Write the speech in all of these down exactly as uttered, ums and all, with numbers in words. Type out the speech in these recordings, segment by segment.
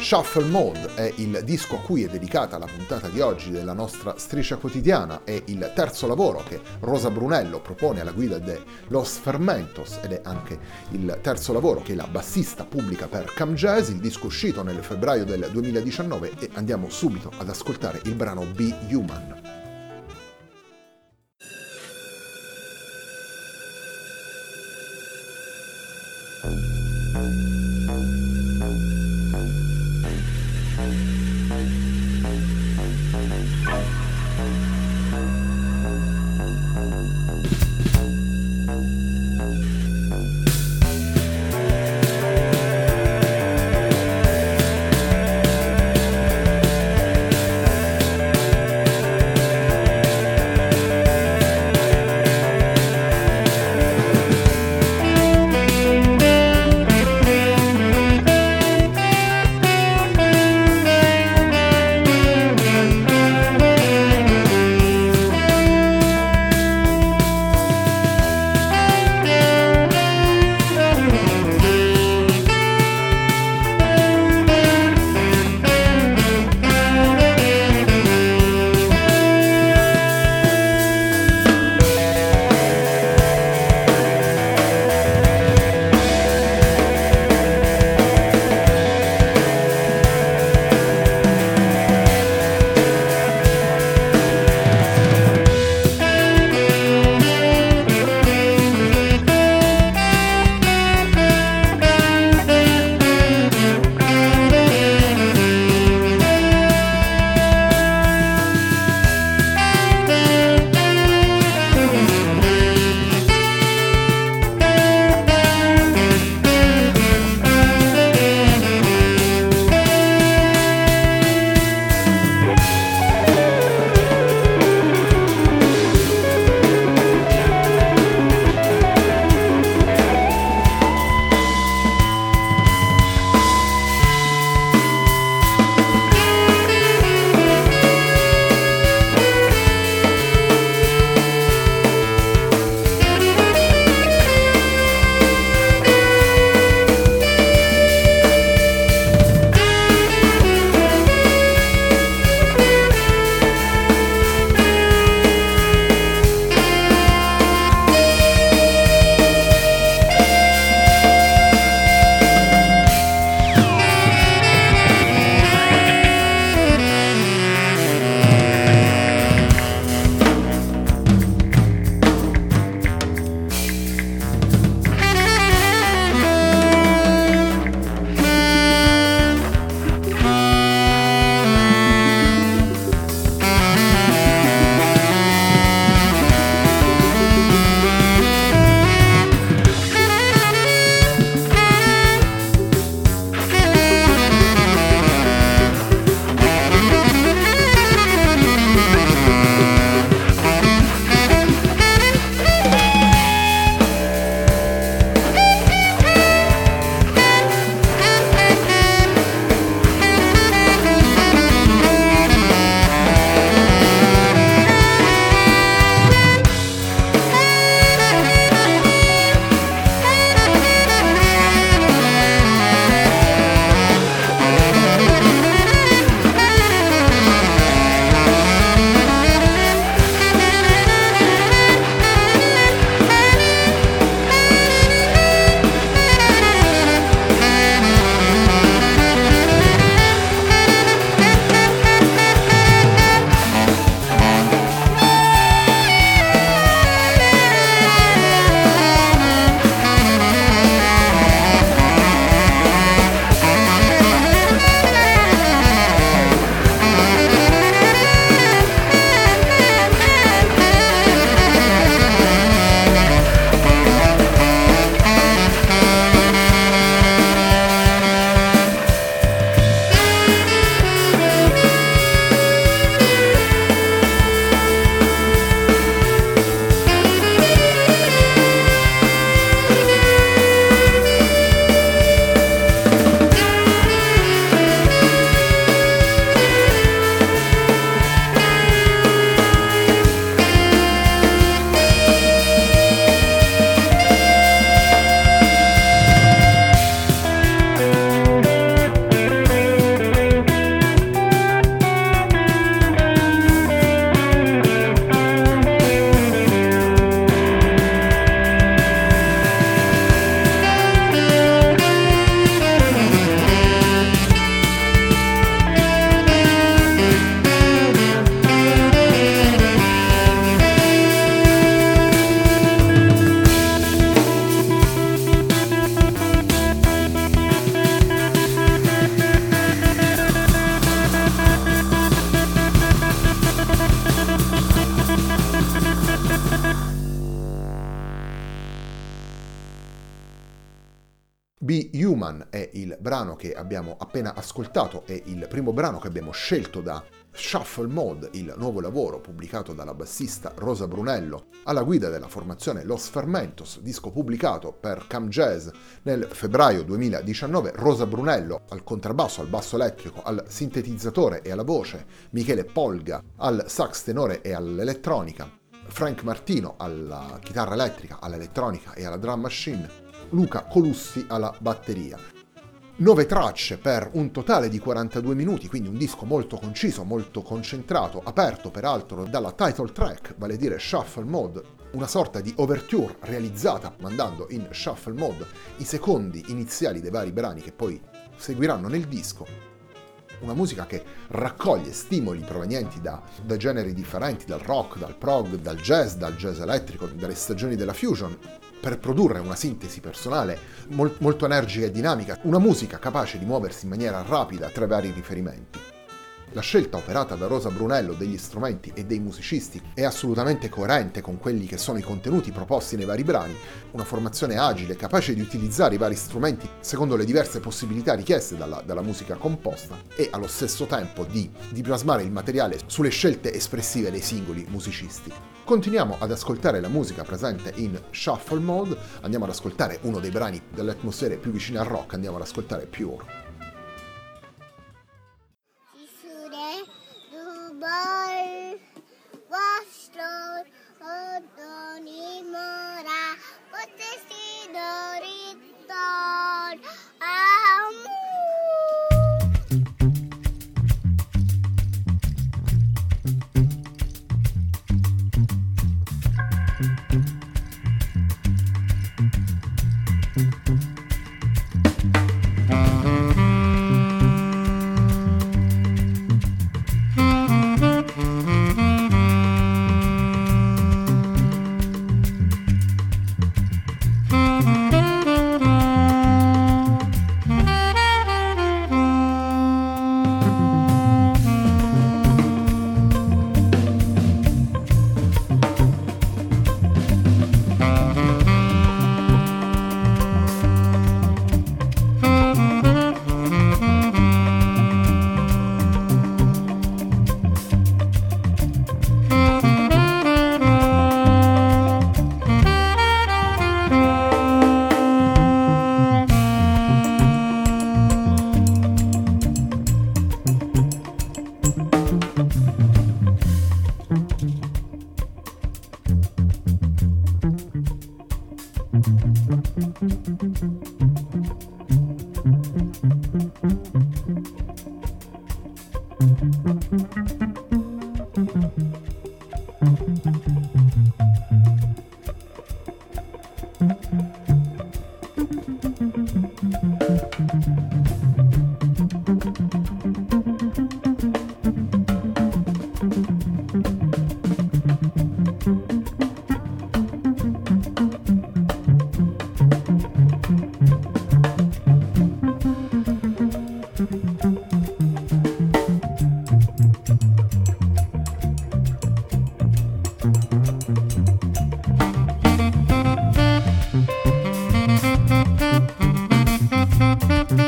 Shuffle Mode è il disco a cui è dedicata la puntata di oggi della nostra striscia quotidiana, è il terzo lavoro che Rosa Brunello propone alla guida de Los Fermentos ed è anche il terzo lavoro che la bassista pubblica per Cam Jazz, il disco uscito nel febbraio del duemiladiciannove, e andiamo subito ad ascoltare il brano Be Human. Be Human è il brano che abbiamo appena ascoltato, è il primo brano che abbiamo scelto da Shuffle Mode, il nuovo lavoro pubblicato dalla bassista Rosa Brunello alla guida della formazione Los Fermentos, disco pubblicato per Cam Jazz nel febbraio duemiladiciannove. Rosa Brunello al contrabbasso, al basso elettrico, al sintetizzatore e alla voce, Michele Polga al sax tenore e all'elettronica, Frank Martino alla chitarra elettrica, all'elettronica e alla drum machine, Luca Colussi alla batteria. Nove tracce per un totale di quarantadue minuti, quindi un disco molto conciso, molto concentrato, aperto peraltro dalla title track, vale a dire Shuffle Mode, una sorta di overture realizzata mandando in Shuffle Mode i secondi iniziali dei vari brani che poi seguiranno nel disco. Una musica che raccoglie stimoli provenienti da, da generi differenti, dal rock, dal prog, dal jazz, dal jazz elettrico, dalle stagioni della fusion, per produrre una sintesi personale mol- molto energica e dinamica, una musica capace di muoversi in maniera rapida tra vari riferimenti. La scelta operata da Rosa Brunello degli strumenti e dei musicisti è assolutamente coerente con quelli che sono i contenuti proposti nei vari brani, una formazione agile, capace di utilizzare i vari strumenti secondo le diverse possibilità richieste dalla, dalla musica composta e allo stesso tempo di, di plasmare il materiale sulle scelte espressive dei singoli musicisti. Continuiamo ad ascoltare la musica presente in Shuffle Mode, andiamo ad ascoltare uno dei brani delle atmosfere più vicine al rock, andiamo ad ascoltare Pure.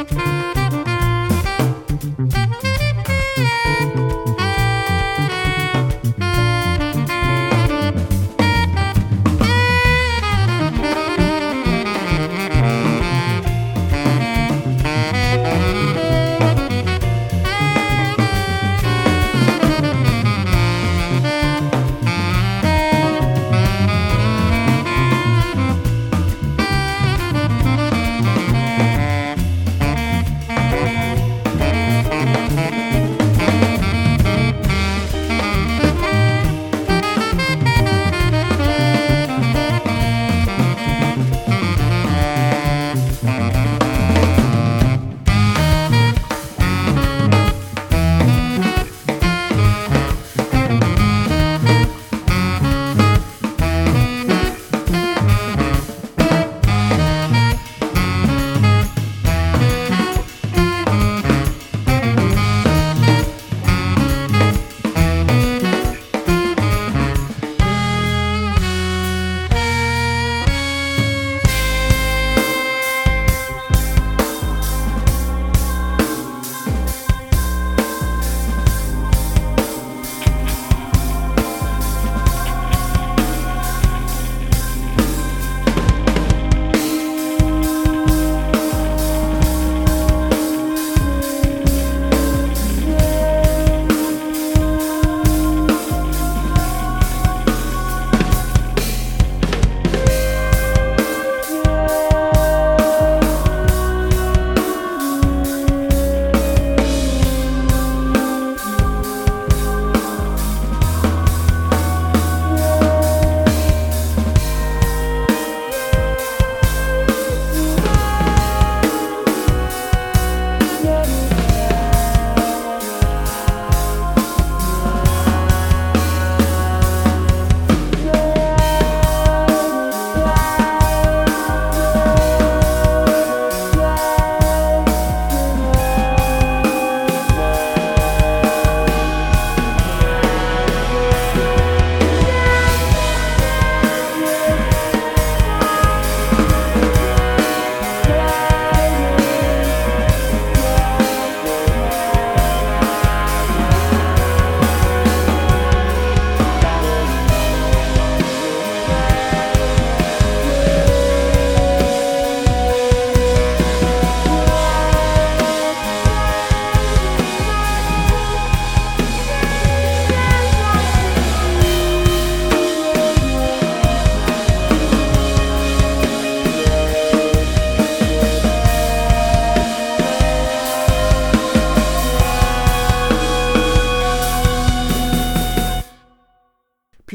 Thank you.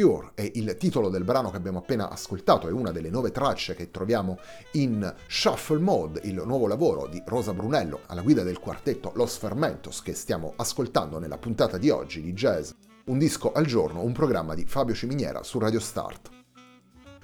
Cure è il titolo del brano che abbiamo appena ascoltato, è una delle nove tracce che troviamo in Shuffle Mode, il nuovo lavoro di Rosa Brunello alla guida del quartetto Los Fermentos che stiamo ascoltando nella puntata di oggi di Jazz, un disco al giorno, un programma di Fabio Ciminiera su Radio Start.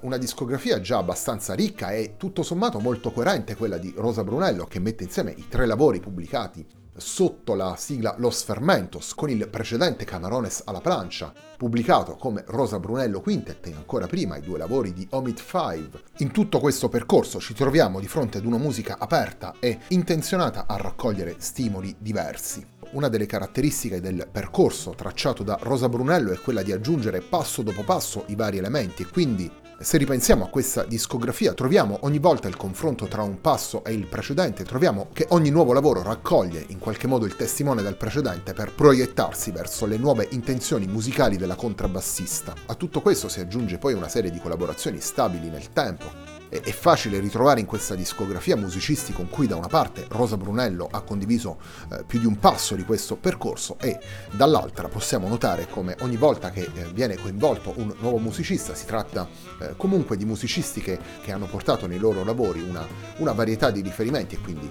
Una discografia già abbastanza ricca e tutto sommato molto coerente quella di Rosa Brunello, che mette insieme i tre lavori pubblicati sotto la sigla Los Fermentos con il precedente Camarones alla plancia, pubblicato come Rosa Brunello Quintet e ancora prima i due lavori di Omid cinque. In tutto questo percorso ci troviamo di fronte ad una musica aperta e intenzionata a raccogliere stimoli diversi. Una delle caratteristiche del percorso tracciato da Rosa Brunello è quella di aggiungere passo dopo passo i vari elementi, e quindi se ripensiamo a questa discografia troviamo ogni volta il confronto tra un passo e il precedente, troviamo che ogni nuovo lavoro raccoglie in qualche modo il testimone dal precedente per proiettarsi verso le nuove intenzioni musicali della contrabbassista. A tutto questo si aggiunge poi una serie di collaborazioni stabili nel tempo. È facile ritrovare in questa discografia musicisti con cui da una parte Rosa Brunello ha condiviso più di un passo di questo percorso e dall'altra possiamo notare come ogni volta che viene coinvolto un nuovo musicista si tratta comunque di musicisti che, che hanno portato nei loro lavori una, una varietà di riferimenti e quindi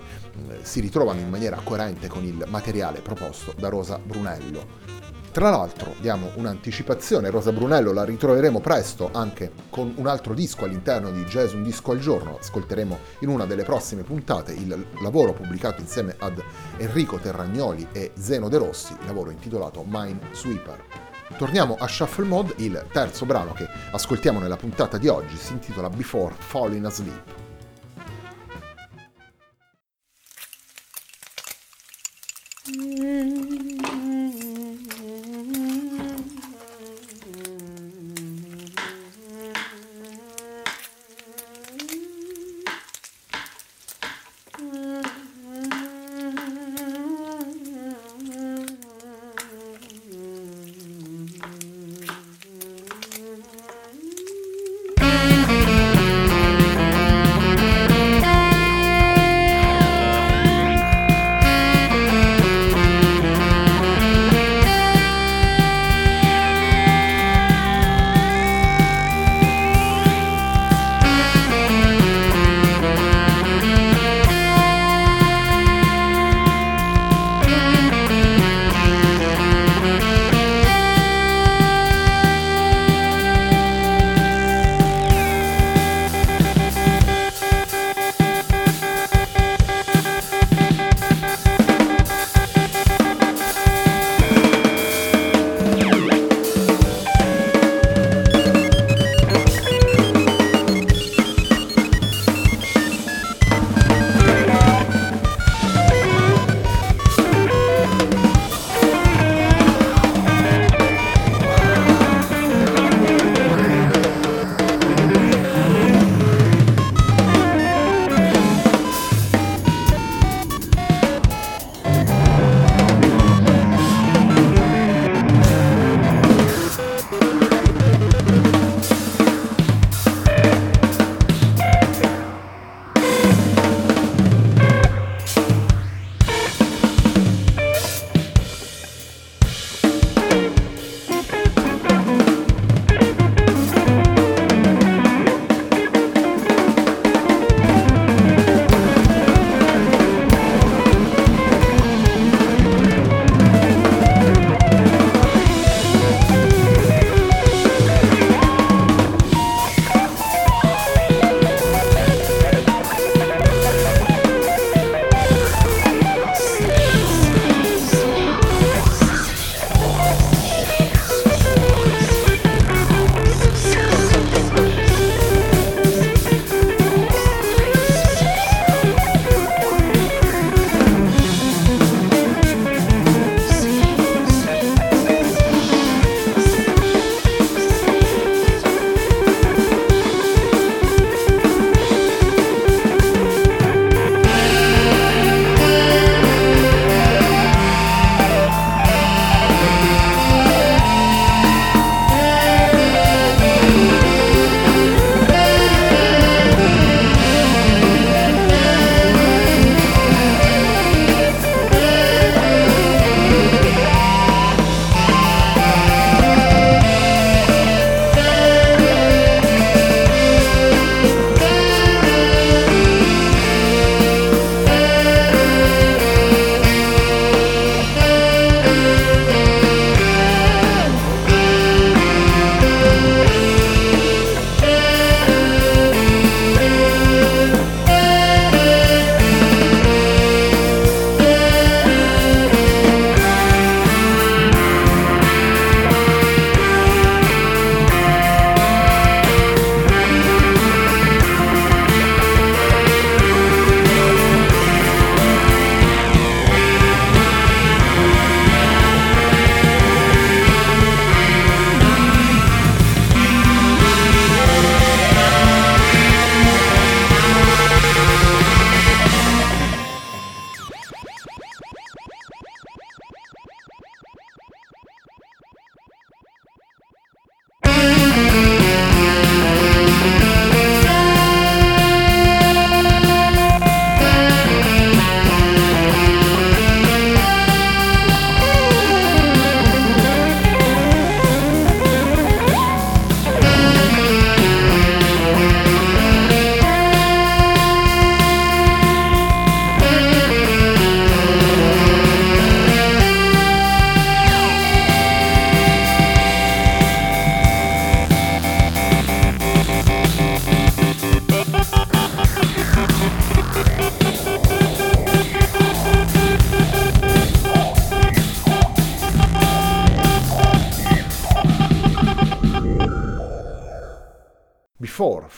eh, si ritrovano in maniera coerente con il materiale proposto da Rosa Brunello. Tra l'altro diamo un'anticipazione, Rosa Brunello la ritroveremo presto anche con un altro disco all'interno di Jazz Un Disco al Giorno, ascolteremo in una delle prossime puntate il lavoro pubblicato insieme ad Enrico Terragnoli e Zeno De Rossi, il lavoro intitolato Minesweeper. Torniamo a Shuffle Mode, il terzo brano che ascoltiamo nella puntata di oggi si intitola Before Falling Asleep. Thank you.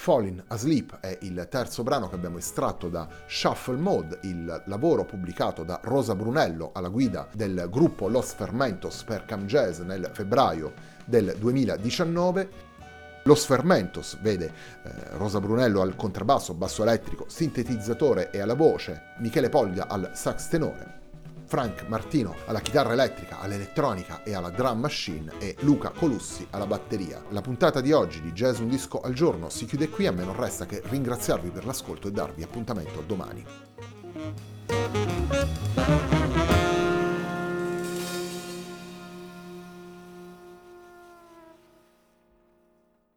Falling Asleep è il terzo brano che abbiamo estratto da Shuffle Mode, il lavoro pubblicato da Rosa Brunello alla guida del gruppo Los Fermentos per Cam Jazz nel febbraio del duemiladiciannove. Los Fermentos vede eh, Rosa Brunello al contrabbasso, basso elettrico, sintetizzatore e alla voce, Michele Polga al sax tenore, Frank Martino alla chitarra elettrica, all'elettronica e alla drum machine e Luca Colussi alla batteria. La puntata di oggi di Jazz Un Disco al Giorno si chiude qui, a me non resta che ringraziarvi per l'ascolto e darvi appuntamento domani.